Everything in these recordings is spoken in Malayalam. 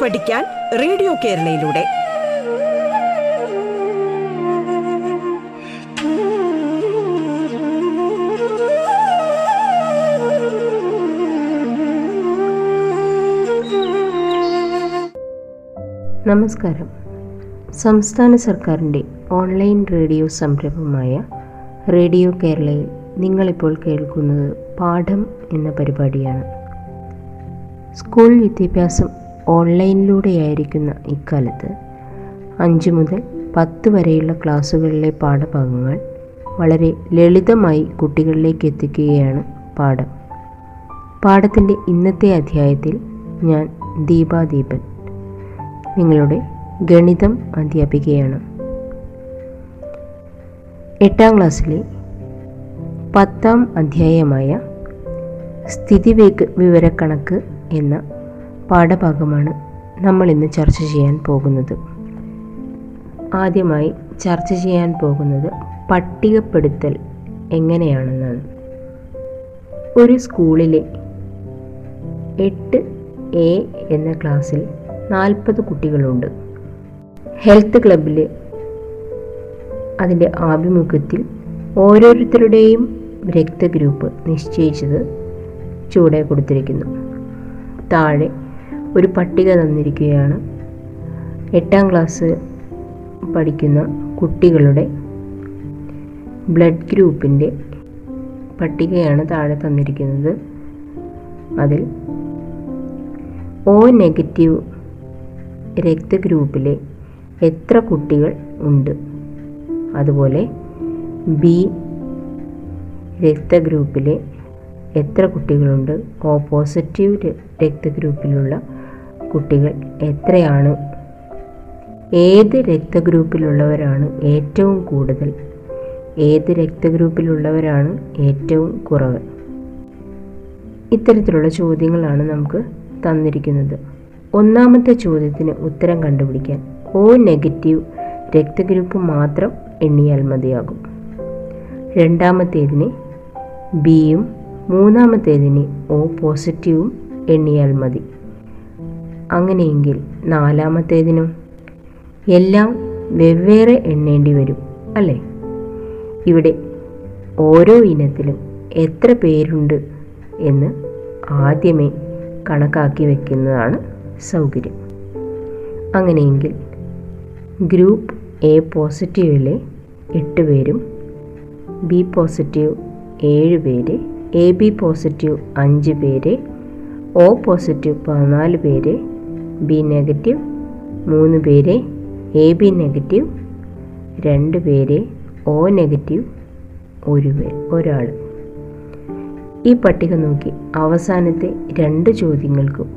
പാട്ട് പഠിക്കാൻ റേഡിയോ കേരളയിലൂടെ. നമസ്കാരം. സംസ്ഥാന സർക്കാരിൻ്റെ ഓൺലൈൻ റേഡിയോ സംരംഭമായ റേഡിയോ കേരളയിൽ നിങ്ങളിപ്പോൾ കേൾക്കുന്നത് പാഠം എന്ന പരിപാടിയാണ്. സ്കൂൾ വിദ്യാഭ്യാസം ഓൺലൈനിലൂടെയായിരിക്കുന്ന ഇക്കാലത്ത് 5 മുതൽ 10 വരെയുള്ള ക്ലാസ്സുകളിലെ പാഠഭാഗങ്ങൾ വളരെ ലളിതമായി കുട്ടികളിലേക്ക് എത്തിക്കുകയാണ് പാഠം. പാഠത്തിൻ്റെ ഇന്നത്തെ അധ്യായത്തിൽ ഞാൻ ദീപാദീപൻ നിങ്ങളുടെ ഗണിതം അധ്യാപികയാണ്. 8ാം ക്ലാസ്സിലെ 10ാം അധ്യായമായ സ്ഥിതിവിവരക്കണക്ക് എന്ന പാഠഭാഗമാണ് നമ്മളിന്ന് ചർച്ച ചെയ്യാൻ പോകുന്നത്. ആദ്യമായി ചർച്ച ചെയ്യാൻ പോകുന്നത് പട്ടികപ്പെടുത്തൽ എങ്ങനെയാണെന്നാണ്. ഒരു സ്കൂളിലെ 8A എന്ന ക്ലാസ്സിൽ 40 കുട്ടികളുണ്ട്. ഹെൽത്ത് ക്ലബിൽ അതിൻ്റെ ആഭിമുഖ്യത്തിൽ ഓരോരുത്തരുടെയും രക്തഗ്രൂപ്പ് നിശ്ചയിച്ചത് ചുവടെ കൊടുത്തിരിക്കുന്നു. താഴെ ഒരു പട്ടിക തന്നിരിക്കുകയാണ്. 8ാം ക്ലാസ് പഠിക്കുന്ന കുട്ടികളുടെ ബ്ലഡ് ഗ്രൂപ്പിൻ്റെ പട്ടികയാണ് താഴെ തന്നിരിക്കുന്നത്. അതിൽ O- രക്തഗ്രൂപ്പിലെ എത്ര കുട്ടികൾ ഉണ്ട്, അതുപോലെ B രക്തഗ്രൂപ്പിലെ എത്ര കുട്ടികളുണ്ട്, O+ രക്തഗ്രൂപ്പിലുള്ള കുട്ടികൾ എത്രയാണ്, ഏത് രക്തഗ്രൂപ്പിലുള്ളവരാണ് ഏറ്റവും കൂടുതൽ, ഏത് രക്തഗ്രൂപ്പിലുള്ളവരാണ് ഏറ്റവും കുറവ്. ഇത്തരത്തിലുള്ള ചോദ്യങ്ങളാണ് നമുക്ക് തന്നിരിക്കുന്നത്. 1ാമത്തെ ചോദ്യത്തിന് ഉത്തരം കണ്ടുപിടിക്കാൻ O- രക്തഗ്രൂപ്പ് മാത്രം എണ്ണിയാൽ മതിയാകും. 2ാമത്തേതിന് Bയും 3ാമത്തേതിന് O+ എണ്ണിയാൽ മതി. അങ്ങനെയെങ്കിൽ 4ാമത്തേതിനും എല്ലാം വെവ്വേറെ എണ്ണേണ്ടി വരും അല്ലേ. ഇവിടെ ഓരോ ഇനത്തിലും എത്ര പേരുണ്ട് എന്ന് ആദ്യമേ കണക്കാക്കി വയ്ക്കുന്നതാണ് സൗകര്യം. അങ്ങനെയെങ്കിൽ ഗ്രൂപ്പ് A+ 8 പേരും B+ 7 പേര്, AB+ 5 പേര്, O+ 14 പേര്, B- 3 പേര്, AB- 2 പേര്, O- 1 പേര്. ഈ പട്ടിക നോക്കി അവസാനത്തെ 2 ചോദ്യങ്ങൾക്കും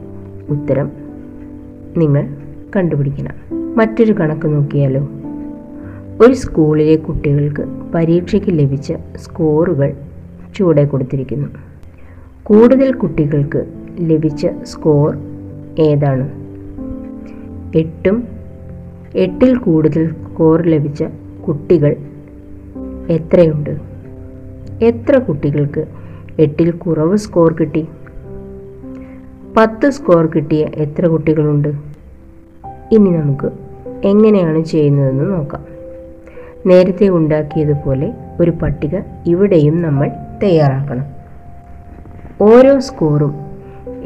ഉത്തരം നിങ്ങൾ കണ്ടുപിടിക്കണം. മറ്റൊരു കണക്ക് നോക്കിയാലോ. ഒരു സ്കൂളിലെ കുട്ടികൾക്ക് പരീക്ഷയ്ക്ക് ലഭിച്ച സ്കോറുകൾ ചുവടെ കൊടുത്തിരിക്കുന്നു. കൂടുതൽ കുട്ടികൾക്ക് ലഭിച്ച സ്കോർ ഏതാണ്? 8ഉം 8ൽ കൂടുതൽ സ്കോർ ലഭിച്ച കുട്ടികൾ എത്രയുണ്ട്? എത്ര കുട്ടികൾക്ക് 8ൽ കുറവ് സ്കോർ കിട്ടി? 10 സ്കോർ കിട്ടിയ എത്ര കുട്ടികളുണ്ട്? ഇനി നമുക്ക് എങ്ങനെയാണ് ചെയ്യുന്നതെന്ന് നോക്കാം. നേരത്തെ ഉണ്ടാക്കിയതുപോലെ ഒരു പട്ടിക ഇവിടെയും നമ്മൾ തയ്യാറാക്കണം. ഓരോ സ്കോറും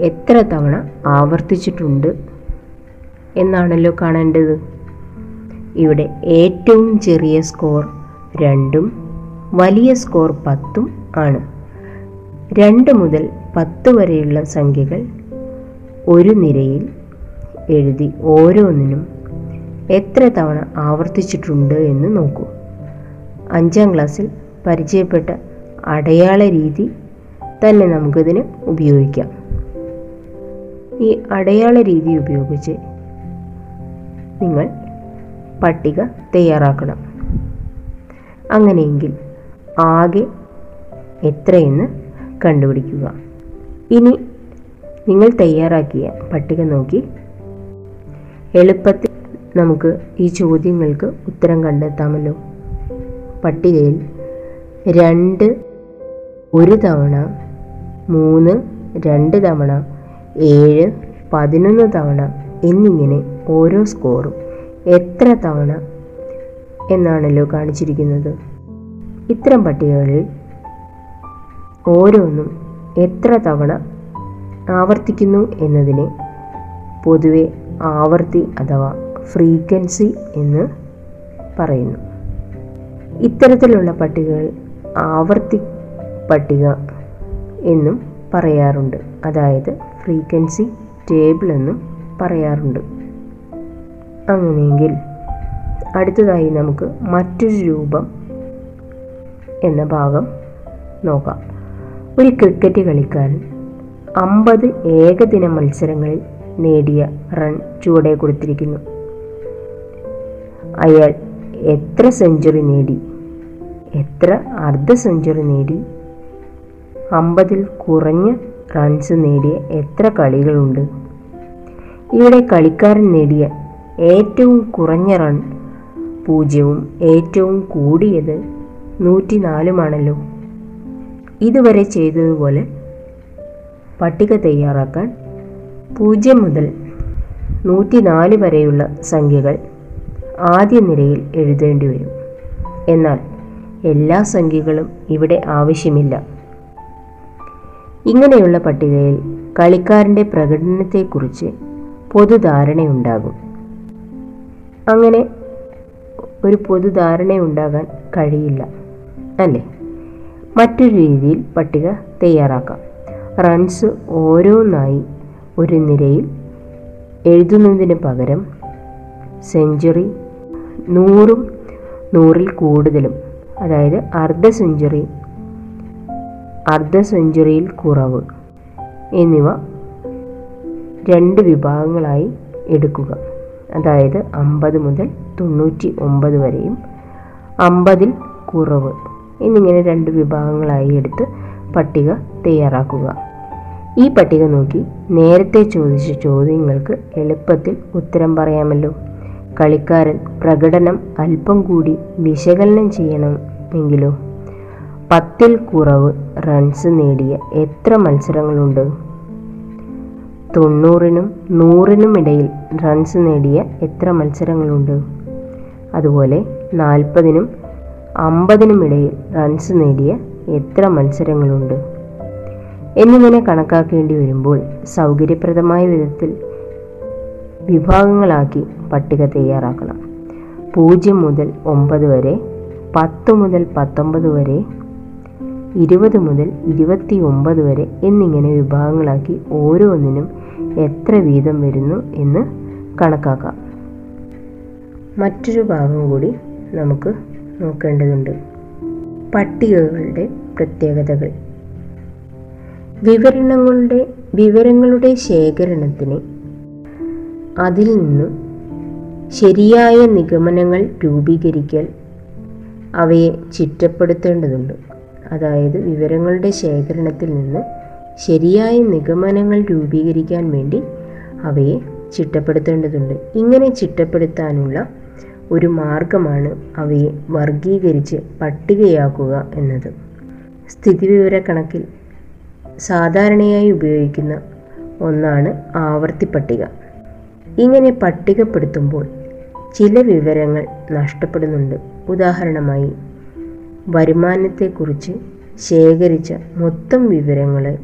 എത്ര തവണ ആവർത്തിച്ചിട്ടുണ്ട് എന്നാണല്ലോ കാണേണ്ടത്. ഇവിടെ ഏറ്റവും ചെറിയ സ്കോർ 2ഉം വലിയ സ്കോർ 10ഉം ആണ്. 2 മുതൽ 10 വരെയുള്ള സംഖ്യകൾ ഒരു നിരയിൽ എഴുതി ഓരോന്നിനും എത്ര തവണ ആവർത്തിച്ചിട്ടുണ്ട് എന്ന് നോക്കൂ. 5ാം ക്ലാസ്സിൽ പരിചയപ്പെട്ട അടയാള രീതി തന്നെ നമുക്കിതിന് ഉപയോഗിക്കാം. ഈ അടയാള രീതി ഉപയോഗിച്ച് നിങ്ങൾ പട്ടിക തയ്യാറാക്കണം. അങ്ങനെയെങ്കിൽ ആകെ എത്രയെന്ന് കണ്ടുപിടിക്കുക. ഇനി നിങ്ങൾ തയ്യാറാക്കിയ പട്ടിക നോക്കി എളുപ്പത്തിൽ നമുക്ക് ഈ ചോദ്യങ്ങൾക്ക് ഉത്തരം കണ്ടെത്താമല്ലോ. പട്ടികയിൽ 2 ഒരു തവണ, 3 2 തവണ, 7 11 തവണ എന്നിങ്ങനെ ഓരോ സ്കോറും എത്ര തവണ എന്നാണല്ലോ കാണിച്ചിരിക്കുന്നത്. ഇത്തരം പട്ടികകളിൽ ഓരോന്നും എത്ര തവണ ആവർത്തിക്കുന്നു എന്നതിനെ പൊതുവെ ആവർത്തി അഥവാ ഫ്രീക്വൻസി എന്ന് പറയുന്നു. ഇത്തരത്തിലുള്ള പട്ടികകൾ ആവർത്തി പട്ടിക എന്നും പറയാറുണ്ട്, അതായത് ഫ്രീക്വൻസി ടേബിൾ എന്നും പറയാറുണ്ട്. അങ്ങനെയെങ്കിൽ അടുത്തതായി നമുക്ക് മറ്റൊരു രൂപം എന്ന ഭാഗം നോക്കാം. ഒരു ക്രിക്കറ്റ് കളിക്കാരൻ 50 ഏകദിന മത്സരങ്ങളിൽ നേടിയ റൺ ചുവടെ കൊടുത്തിരിക്കുന്നു. അയാൾ എത്ര സെഞ്ചുറി നേടി, എത്ര അർദ്ധ സെഞ്ചുറി നേടി, 50 കുറഞ്ഞ റൺസ് നേടിയ എത്ര കളികളുണ്ട്. ഇവിടെ കളിക്കാരൻ നേടിയ ഏറ്റവും കുറഞ്ഞ റൺ 0ഉം ഏറ്റവും കൂടിയത് 104ഉമാണല്ലോ. ഇതുവരെ ചെയ്തതുപോലെ പട്ടിക തയ്യാറാക്കാൻ 0 മുതൽ 104 വരെയുള്ള സംഖ്യകൾ ആദ്യ നിരയിൽ എഴുതേണ്ടി വരും. എന്നാൽ എല്ലാ സംഖ്യകളും ഇവിടെ ആവശ്യമില്ല. ഇങ്ങനെയുള്ള പട്ടികയിൽ കളിക്കാരൻ്റെ പ്രകടനത്തെക്കുറിച്ച് പൊതുധാരണയുണ്ടാകും. അങ്ങനെ ഒരു പൊതുധാരണയുണ്ടാകാൻ കഴിയില്ല അല്ലേ. മറ്റൊരു രീതിയിൽ പട്ടിക തയ്യാറാക്കാം. റൺസ് ഓരോന്നായി ഒരു നിരയിൽ എഴുതുന്നതിന് പകരം സെഞ്ചുറി 100ഉം 100ൽ കൂടുതലും, അതായത് അർദ്ധ സെഞ്ചുറിയിൽ കുറവ് എന്നിവ 2 വിഭാഗങ്ങളായി എടുക്കുക. അതായത് 50 മുതൽ 99 വരെയും 50ൽ കുറവ് എന്നിങ്ങനെ 2 വിഭാഗങ്ങളായി എടുത്ത് പട്ടിക തയ്യാറാക്കുക. ഈ പട്ടിക നോക്കി നേരത്തെ ചോദിച്ച ചോദ്യങ്ങൾക്ക് എളുപ്പത്തിൽ ഉത്തരം പറയാമല്ലോ. കളിക്കാരൻ പ്രകടനം അല്പം കൂടി വിശകലനം ചെയ്യണമെങ്കിലോ 10ൽ കുറവ് റൺസ് നേടിയ എത്ര മത്സരങ്ങളുണ്ട്, 90നും 100നും ഇടയിൽ റൺസ് നേടിയ എത്ര മത്സരങ്ങളുണ്ട്, അതുപോലെ 40നും 50നും ഇടയിൽ റൺസ് നേടിയ എത്ര മത്സരങ്ങളുണ്ട് എന്നിങ്ങനെ കണക്കാക്കേണ്ടി വരുമ്പോൾ സൗകര്യപ്രദമായ വിധത്തിൽ വിഭാഗങ്ങളാക്കി പട്ടിക തയ്യാറാക്കണം. 0 മുതൽ 9 വരെ, 10 മുതൽ 19 വരെ, 20 മുതൽ 29 വരെ എന്നിങ്ങനെ വിഭാഗങ്ങളാക്കി ഓരോന്നിനും എത്ര വീതം വരുന്നു എന്ന് കണക്കാക്കാം. മറ്റൊരു ഭാഗം കൂടി നമുക്ക് നോക്കേണ്ടതുണ്ട്. പട്ടികകളുടെ പ്രത്യേകതകൾ. വിവരങ്ങളുടെ ശേഖരണത്തിന് അതിൽ നിന്നും ശരിയായ നിഗമനങ്ങൾ രൂപീകരിക്കൽ അവയെ ചിട്ടപ്പെടുത്തേണ്ടതുണ്ട്. അതായത് വിവരങ്ങളുടെ ശേഖരണത്തിൽ നിന്ന് ശരിയായ നിഗമനങ്ങൾ രൂപീകരിക്കാൻ വേണ്ടി അവയെ ചിട്ടപ്പെടുത്തേണ്ടതുണ്ട്. ഇങ്ങനെ ചിട്ടപ്പെടുത്താനുള്ള ഒരു മാർഗമാണ് അവയെ വർഗീകരിച്ച് പട്ടികയാക്കുക എന്നത്. സ്ഥിതിവിവരക്കണക്കിൽ സാധാരണയായി ഉപയോഗിക്കുന്ന ഒന്നാണ് ആവർത്തി പട്ടിക. ഇങ്ങനെ പട്ടികപ്പെടുത്തുമ്പോൾ ചില വിവരങ്ങൾ നഷ്ടപ്പെടുന്നുണ്ട്. ഉദാഹരണമായി വരുമാനത്തെക്കുറിച്ച് ശേഖരിച്ച മൊത്തം വിവരങ്ങളെ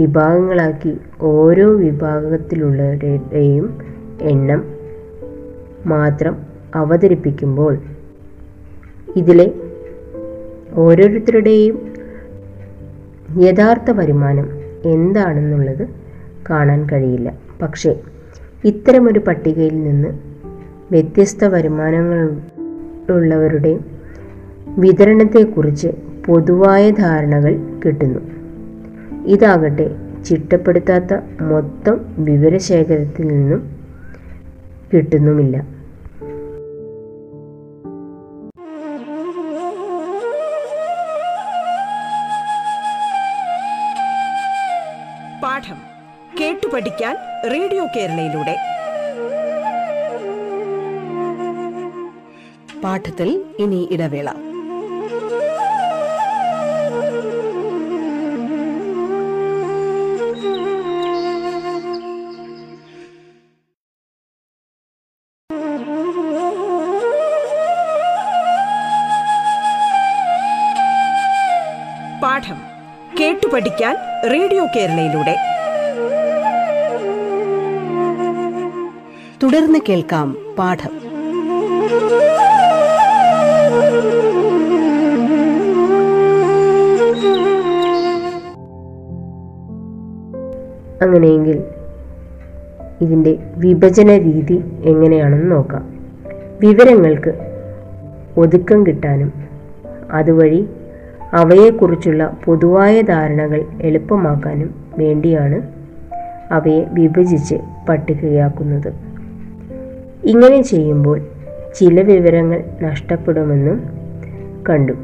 വിഭാഗങ്ങളാക്കി ഓരോ വിഭാഗത്തിലുള്ളവരുടെയും എണ്ണം മാത്രം അവതരിപ്പിക്കുമ്പോൾ ഇതിലെ ഓരോരുത്തരുടെയും യഥാർത്ഥ വരുമാനം എന്താണെന്നുള്ളത് കാണാൻ കഴിയില്ല. പക്ഷേ ഇത്തരമൊരു പട്ടികയിൽ നിന്ന് വ്യത്യസ്ത വരുമാനങ്ങളുള്ളവരുടെ വിതരണത്തെക്കുറിച്ച് പൊതുവായ ധാരണകൾ കിട്ടുന്നു. ഇതാകട്ടെ ചിട്ടപ്പെടുത്താത്ത മൊത്തം വിവരശേഖരത്തിൽ നിന്നും കിട്ടുന്നുമില്ല. പാഠം കേട്ടു പഠിക്കാൻ റേഡിയോ കേരളയിലൂടെ പാഠത്തിൽ ഇനി ഇടവേള. പാഠം കേട്ടുപഠിക്കാൻ റേഡിയോ കേരളയിലൂടെ. തുടർന്ന് കേൾക്കാം പാഠം. അങ്ങനെയെങ്കിൽ ഇതിൻ്റെ വിഭജന രീതി എങ്ങനെയാണെന്ന് നോക്കാം. വിവരങ്ങൾക്ക് ഒതുക്കം കിട്ടാനും അതുവഴി അവയെക്കുറിച്ചുള്ള പൊതുവായ ധാരണകൾ എളുപ്പമാക്കാനും വേണ്ടിയാണ് അവയെ വിഭജിച്ച് പട്ടികയാക്കുന്നത്. ഇങ്ങനെ ചെയ്യുമ്പോൾ ചില വിവരങ്ങൾ നഷ്ടപ്പെടുമെന്നും കണ്ടു.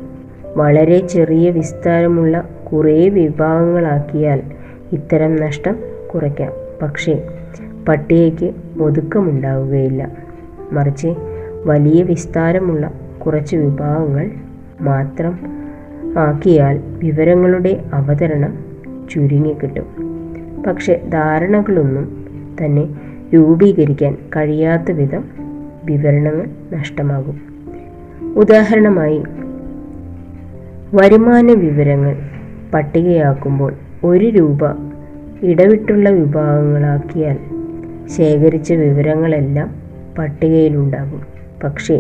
വളരെ ചെറിയ വിസ്താരമുള്ള കുറേ വിഭാഗങ്ങളാക്കിയാൽ ഇത്തരം നഷ്ടം കുറയ്ക്കാം. പക്ഷേ പട്ടികയ്ക്ക് ഒതുക്കമുണ്ടാവുകയില്ല. മറിച്ച് വലിയ വിസ്താരമുള്ള കുറച്ച് വിഭാഗങ്ങൾ മാത്രം ആക്കിയാൽ വിവരങ്ങളുടെ അവതരണം ചുരുങ്ങിക്കിട്ടും. പക്ഷെ ധാരണകളൊന്നും തന്നെ രൂപീകരിക്കാൻ കഴിയാത്ത വിധം വിവരണങ്ങൾ നഷ്ടമാകും. ഉദാഹരണമായി, വരുമാന വിവരങ്ങൾ പട്ടികയാക്കുമ്പോൾ 1 രൂപ ഇടവിട്ടുള്ള വിഭാഗങ്ങളാക്കിയാൽ ശേഖരിച്ച വിവരങ്ങളെല്ലാം പട്ടികയിലുണ്ടാകും. പക്ഷേ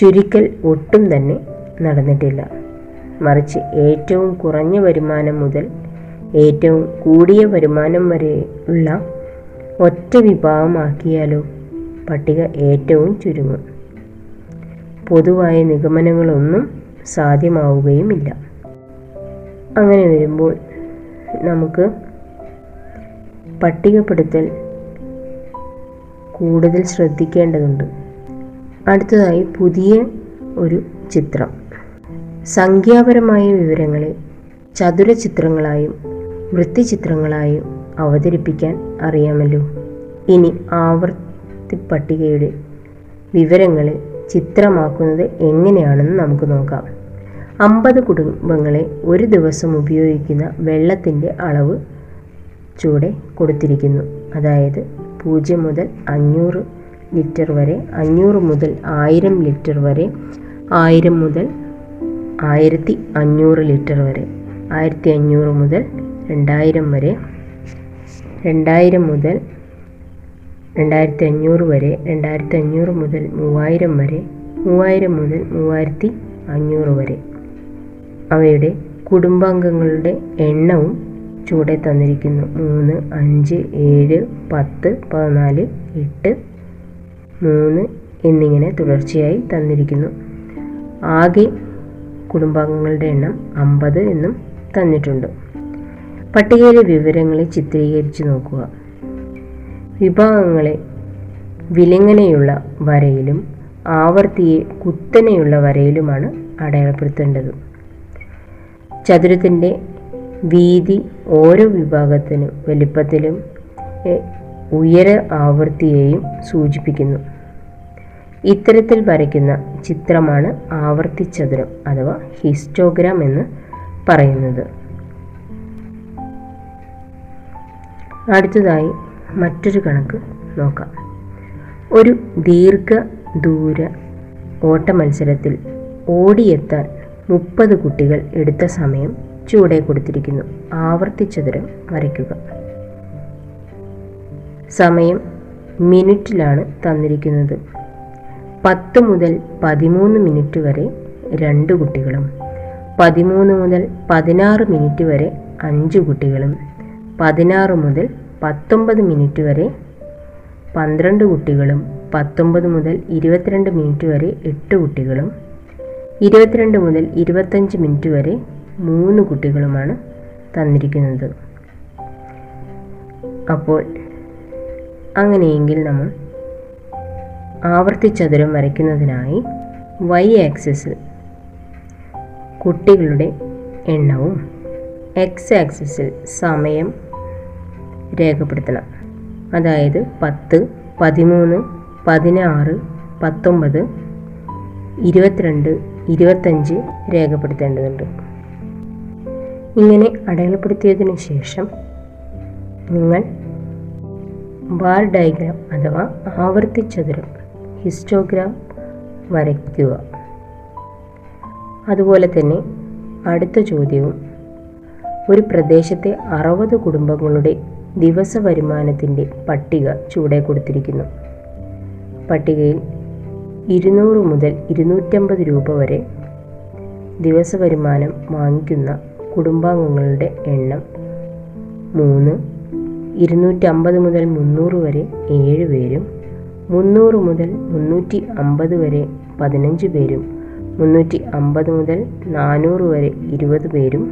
ചുരുക്കൽ ഒട്ടും തന്നെ നടന്നിട്ടില്ല. മറിച്ച് ഏറ്റവും കുറഞ്ഞ വരുമാനം മുതൽ ഏറ്റവും കൂടിയ വരുമാനം വരെയുള്ള ഒറ്റ വിഭാഗമാക്കിയാലോ പട്ടിക ഏറ്റവും ചുരുങ്ങും. പൊതുവായ നിഗമനങ്ങളൊന്നും സാധ്യമാവുകയുമില്ല. അങ്ങനെ വരുമ്പോൾ നമുക്ക് പട്ടികപ്പെടുത്തൽ കൂടുതൽ ശ്രദ്ധിക്കേണ്ടതുണ്ട്. അടുത്തതായി പുതിയ ഒരു ചിത്രം. സംഖ്യാപരമായ വിവരങ്ങളെ ചതുരചിത്രങ്ങളായും വൃത്തിചിത്രങ്ങളായും അവതരിപ്പിക്കാൻ അറിയാമല്ലോ. ഇനി ആവർത്തിപ്പട്ടികയുടെ വിവരങ്ങളെ ചിത്രമാക്കുന്നത് എങ്ങനെയാണെന്ന് നമുക്ക് നോക്കാം. 50 കുടുംബങ്ങളെ ഒരു ദിവസം ഉപയോഗിക്കുന്ന വെള്ളത്തിൻ്റെ അളവ് ചൂടെ കൊടുത്തിരിക്കുന്നു. അതായത് 0 മുതൽ 500 ലിറ്റർ വരെ, 500 മുതൽ 1000 ലിറ്റർ വരെ, 1000 മുതൽ 1500 ലിറ്റർ വരെ, 1500 മുതൽ 2000 വരെ, 2000 മുതൽ 2500 വരെ, 2500 മുതൽ 3000 വരെ, 3000 മുതൽ 3500 വരെ. അവയുടെ കുടുംബാംഗങ്ങളുടെ എണ്ണവും ചൂടെ തന്നിരിക്കുന്നു. 3, 5, 7, 10, 14, 8, 3 എന്നിങ്ങനെ തുടർച്ചയായി തന്നിരിക്കുന്നു. ആകെ കുടുംബാംഗങ്ങളുടെ എണ്ണം 50 എന്നും തന്നിട്ടുണ്ട്. പട്ടികയിലെ വിവരങ്ങളെ ചിത്രീകരിച്ച് നോക്കുക. വിഭാഗങ്ങളെ വിലങ്ങനെയുള്ള വരയിലും ആവർത്തിയെ കുത്തനെയുള്ള വരയിലുമാണ് അടയാളപ്പെടുത്തേണ്ടത്. ചതുരത്തിൻ്റെ വീതി ഓരോ വിഭാഗത്തിനും വലിപ്പത്തിലും ഉയര ആവൃത്തിയെയും സൂചിപ്പിക്കുന്നു. ഇത്തരത്തിൽ വരയ്ക്കുന്ന ചിത്രമാണ് ആവർത്തിച്ചതുരം അഥവാ ഹിസ്റ്റോഗ്രാം എന്ന് പറയുന്നത്. അടുത്തതായി മറ്റൊരു കണക്ക് നോക്കാം. ഒരു ദീർഘദൂര ഓട്ട മത്സരത്തിൽ ഓടിയെത്താൻ 30 കുട്ടികൾ എടുത്ത സമയം ചൂടെ കൊടുത്തിരിക്കുന്നു. ആവർത്തിച്ചതുരം വരയ്ക്കുക. സമയം മിനിറ്റിലാണ് തന്നിരിക്കുന്നത്. 10 മുതൽ 13 മിനിറ്റ് വരെ 2 കുട്ടികളും, 13 മുതൽ 16 മിനിറ്റ് വരെ 5 കുട്ടികളും, 16 മുതൽ 19 മിനിറ്റ് വരെ 12 കുട്ടികളും, 19 മുതൽ 22 മിനിറ്റ് വരെ 8 കുട്ടികളും, 22 മുതൽ 25 മിനിറ്റ് വരെ 3 കുട്ടികളുമാണ് തന്നിരിക്കുന്നത്. അപ്പോൾ അങ്ങനെയെങ്കിൽ നമ്മൾ ആവർത്തിച്ചതുരം വരയ്ക്കുന്നതിനായി വൈ ആക്സിസിൽ കുട്ടികളുടെ എണ്ണവും എക്സ് ആക്സിസിൽ സമയം രേഖപ്പെടുത്തണം. അതായത് 10, 13, 16, 19, 22, 25 രേഖപ്പെടുത്തേണ്ടതുണ്ട്. ഇങ്ങനെ അടയാളപ്പെടുത്തിയതിനു ശേഷം നിങ്ങൾ ബാർ ഡയഗ്രാം അഥവാ ആവർത്തിച്ചതുരം ഹിസ്റ്റോഗ്രാം വരയ്ക്കുക. അതുപോലെ തന്നെ അടുത്ത ചോദ്യവും ഒരു പ്രദേശത്തെ 60 കുടുംബങ്ങളുടെ ദിവസ വരുമാനത്തിൻ്റെ പട്ടിക ചുവടെ കൊടുത്തിരിക്കുന്നു. പട്ടികയിൽ 200 മുതൽ 250 രൂപ വരെ ദിവസ വരുമാനം വാങ്ങിക്കുന്ന കുടുംബാംഗങ്ങളുടെ എണ്ണം 3, 250 മുതൽ 300 വരെ 7 പേരും, 300 മുതൽ 350 വരെ 15 പേരും, 350 മുതൽ 400 വരെ 20 പേരും,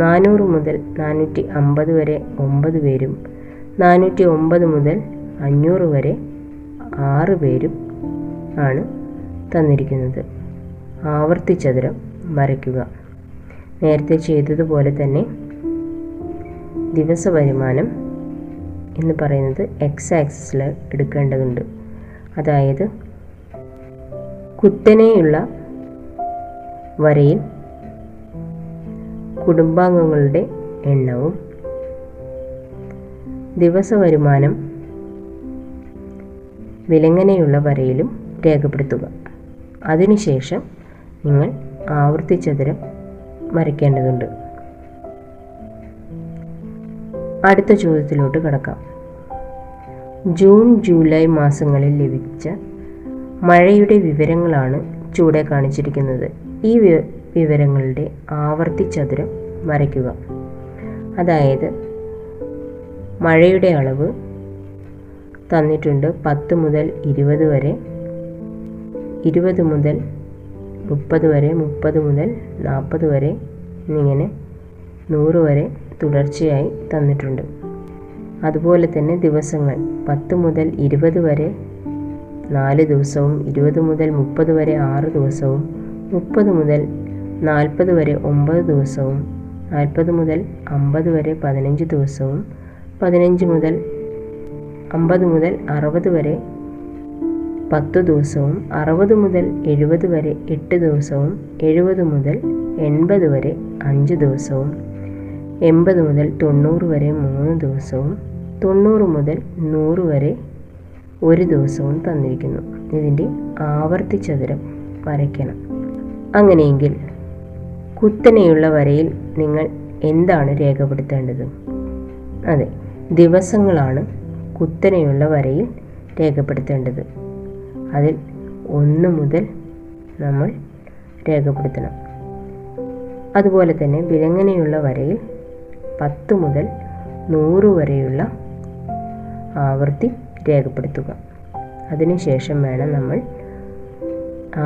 400 മുതൽ 450 വരെ 9 പേരും, 409 മുതൽ 500 വരെ 6 പേരും ആണ് തന്നിരിക്കുന്നത്. ആവർത്തിച്ചതുരം വരയ്ക്കുക. നേരത്തെ ചെയ്തതുപോലെ തന്നെ ദിവസ വരുമാനം എന്ന് പറയുന്നത് എക്സ് ആക്സിസിൽ എടുക്കേണ്ടതുണ്ട്. അതായത് കുത്തനെയുള്ള വരയിൽ കുടുംബാംഗങ്ങളുടെ എണ്ണവും ദിവസ വരുമാനം വിലങ്ങനെയുള്ള വരയിലും രേഖപ്പെടുത്തുക. അതിനുശേഷം നിങ്ങൾ ആവർത്തിച്ചതുരം വരയ്ക്കേണ്ടതുണ്ട്. അടുത്ത ചോദ്യത്തിലോട്ട് കടക്കാം. ജൂൺ ജൂലൈ മാസങ്ങളിൽ ലഭിച്ച മഴയുടെ വിവരങ്ങളാണ് ചുവടെ കാണിച്ചിരിക്കുന്നത്. ഈ വിവരങ്ങളുടെ ആവർത്തിച്ചതുരം വരയ്ക്കുക. അതായത് മഴയുടെ അളവ് തന്നിട്ടുണ്ട് 10 മുതൽ 20 വരെ, 20 മുതൽ 30 വരെ, 30 മുതൽ 40 വരെ എന്നിങ്ങനെ 100 വരെ തുടർച്ചയായി തന്നിട്ടുണ്ട്. അതുപോലെ തന്നെ ദിവസങ്ങൾ 10 മുതൽ 20 വരെ 4 ദിവസവും, 20 മുതൽ 30 വരെ 6 ദിവസവും, 30 മുതൽ 40 വരെ 9 ദിവസവും, 40 മുതൽ 50 വരെ 15 ദിവസവും, 15 മുതൽ 50 മുതൽ 60 വരെ 10 ദിവസവും, 60 മുതൽ 70 വരെ 8 ദിവസവും, 70 മുതൽ 80 വരെ 5 ദിവസവും, 80 മുതൽ 90 വരെ 3 ദിവസവും, 90 മുതൽ 100 വരെ 1 ദിവസവും തന്നിരിക്കുന്നു. ഇതിൻ്റെ ആവർത്തിച്ചതുരം വരയ്ക്കണം. അങ്ങനെയെങ്കിൽ കുത്തനെയുള്ള വരയിൽ നിങ്ങൾ എന്താണ് രേഖപ്പെടുത്തേണ്ടത്? അതെ, ദിവസങ്ങളാണ് കുത്തനെയുള്ള വരയിൽ രേഖപ്പെടുത്തേണ്ടത്. അതിൽ 1 മുതൽ നമ്മൾ രേഖപ്പെടുത്തണം. അതുപോലെ തന്നെ വിലങ്ങനെയുള്ള വരയിൽ 10 മുതൽ 100 വരെയുള്ള ആവർത്തി രേഖപ്പെടുത്തുക. അതിനുശേഷം വേണം നമ്മൾ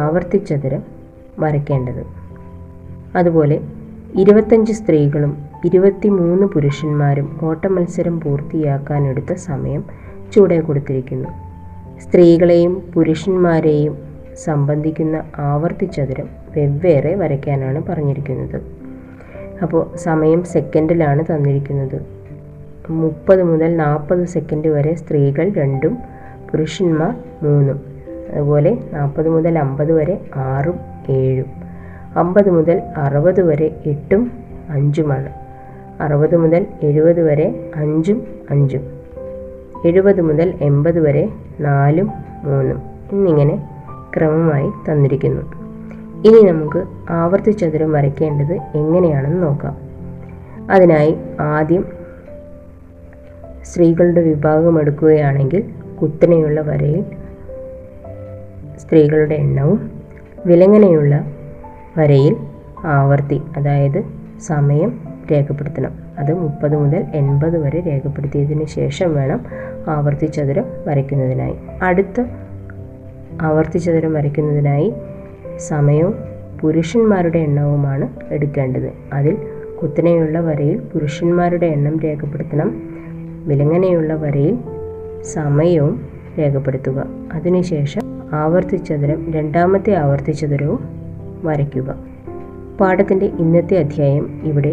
ആവർത്തിച്ചതുരം വരയ്ക്കേണ്ടത്. അതുപോലെ 25 സ്ത്രീകളും 23 പുരുഷന്മാരും ഓട്ടമത്സരം പൂർത്തിയാക്കാനെടുത്ത സമയം ചുവടെ കൊടുത്തിരിക്കുന്നു. സ്ത്രീകളെയും പുരുഷന്മാരെയും സംബന്ധിക്കുന്ന ആവർത്തിച്ചതുരം വെവ്വേറെ വരയ്ക്കാനാണ് പറഞ്ഞിരിക്കുന്നത്. അപ്പോൾ സമയം സെക്കൻഡിലാണ് തന്നിരിക്കുന്നത്. 30 മുതൽ 40 സെക്കൻഡ് വരെ സ്ത്രീകൾ 2ഉം പുരുഷന്മാർ 3ഉം, അതുപോലെ 40 മുതൽ 50 വരെ 6ഉം 7ഉം, 50 മുതൽ 60 വരെ 8ഉം 5ഉമാണ്, 60 മുതൽ 70 വരെ 5ഉം 5ഉം, 70 മുതൽ 80 വരെ 4ഉം 3ഉം എന്നിങ്ങനെ ക്രമമായി തന്നിരിക്കുന്നു. ഇനി നമുക്ക് ആവർത്തിച്ചതുരം വരയ്ക്കേണ്ടത് എങ്ങനെയാണെന്ന് നോക്കാം. അതിനായി ആദ്യം സ്ത്രീകളുടെ വിഭാഗം എടുക്കുകയാണെങ്കിൽ കുത്തനെയുള്ള വരയിൽ സ്ത്രീകളുടെ എണ്ണവും വിലങ്ങനെയുള്ള വരയിൽ ആവർത്തി, അതായത് സമയം രേഖപ്പെടുത്തണം. അത് 30 മുതൽ 80 വരെ രേഖപ്പെടുത്തിയതിന് ശേഷം വേണം ആവർത്തിച്ചതുരം വരയ്ക്കുന്നതിനായി. അടുത്ത ആവർത്തിച്ചതുരം വരയ്ക്കുന്നതിനായി സമയവും പുരുഷന്മാരുടെ എണ്ണവുമാണ് എടുക്കേണ്ടത്. അതിൽ കുത്തനെയുള്ള വരയിൽ പുരുഷന്മാരുടെ എണ്ണം രേഖപ്പെടുത്തണം, വിലങ്ങനെയുള്ള വരയിൽ സമയവും രേഖപ്പെടുത്തുക. അതിനുശേഷം ആവർത്തിച്ചതുരം രണ്ടാമത്തെ ആവർത്തിച്ചതുരവും വരയ്ക്കുക. പാഠത്തിൻ്റെ ഇന്നത്തെ അധ്യായം ഇവിടെ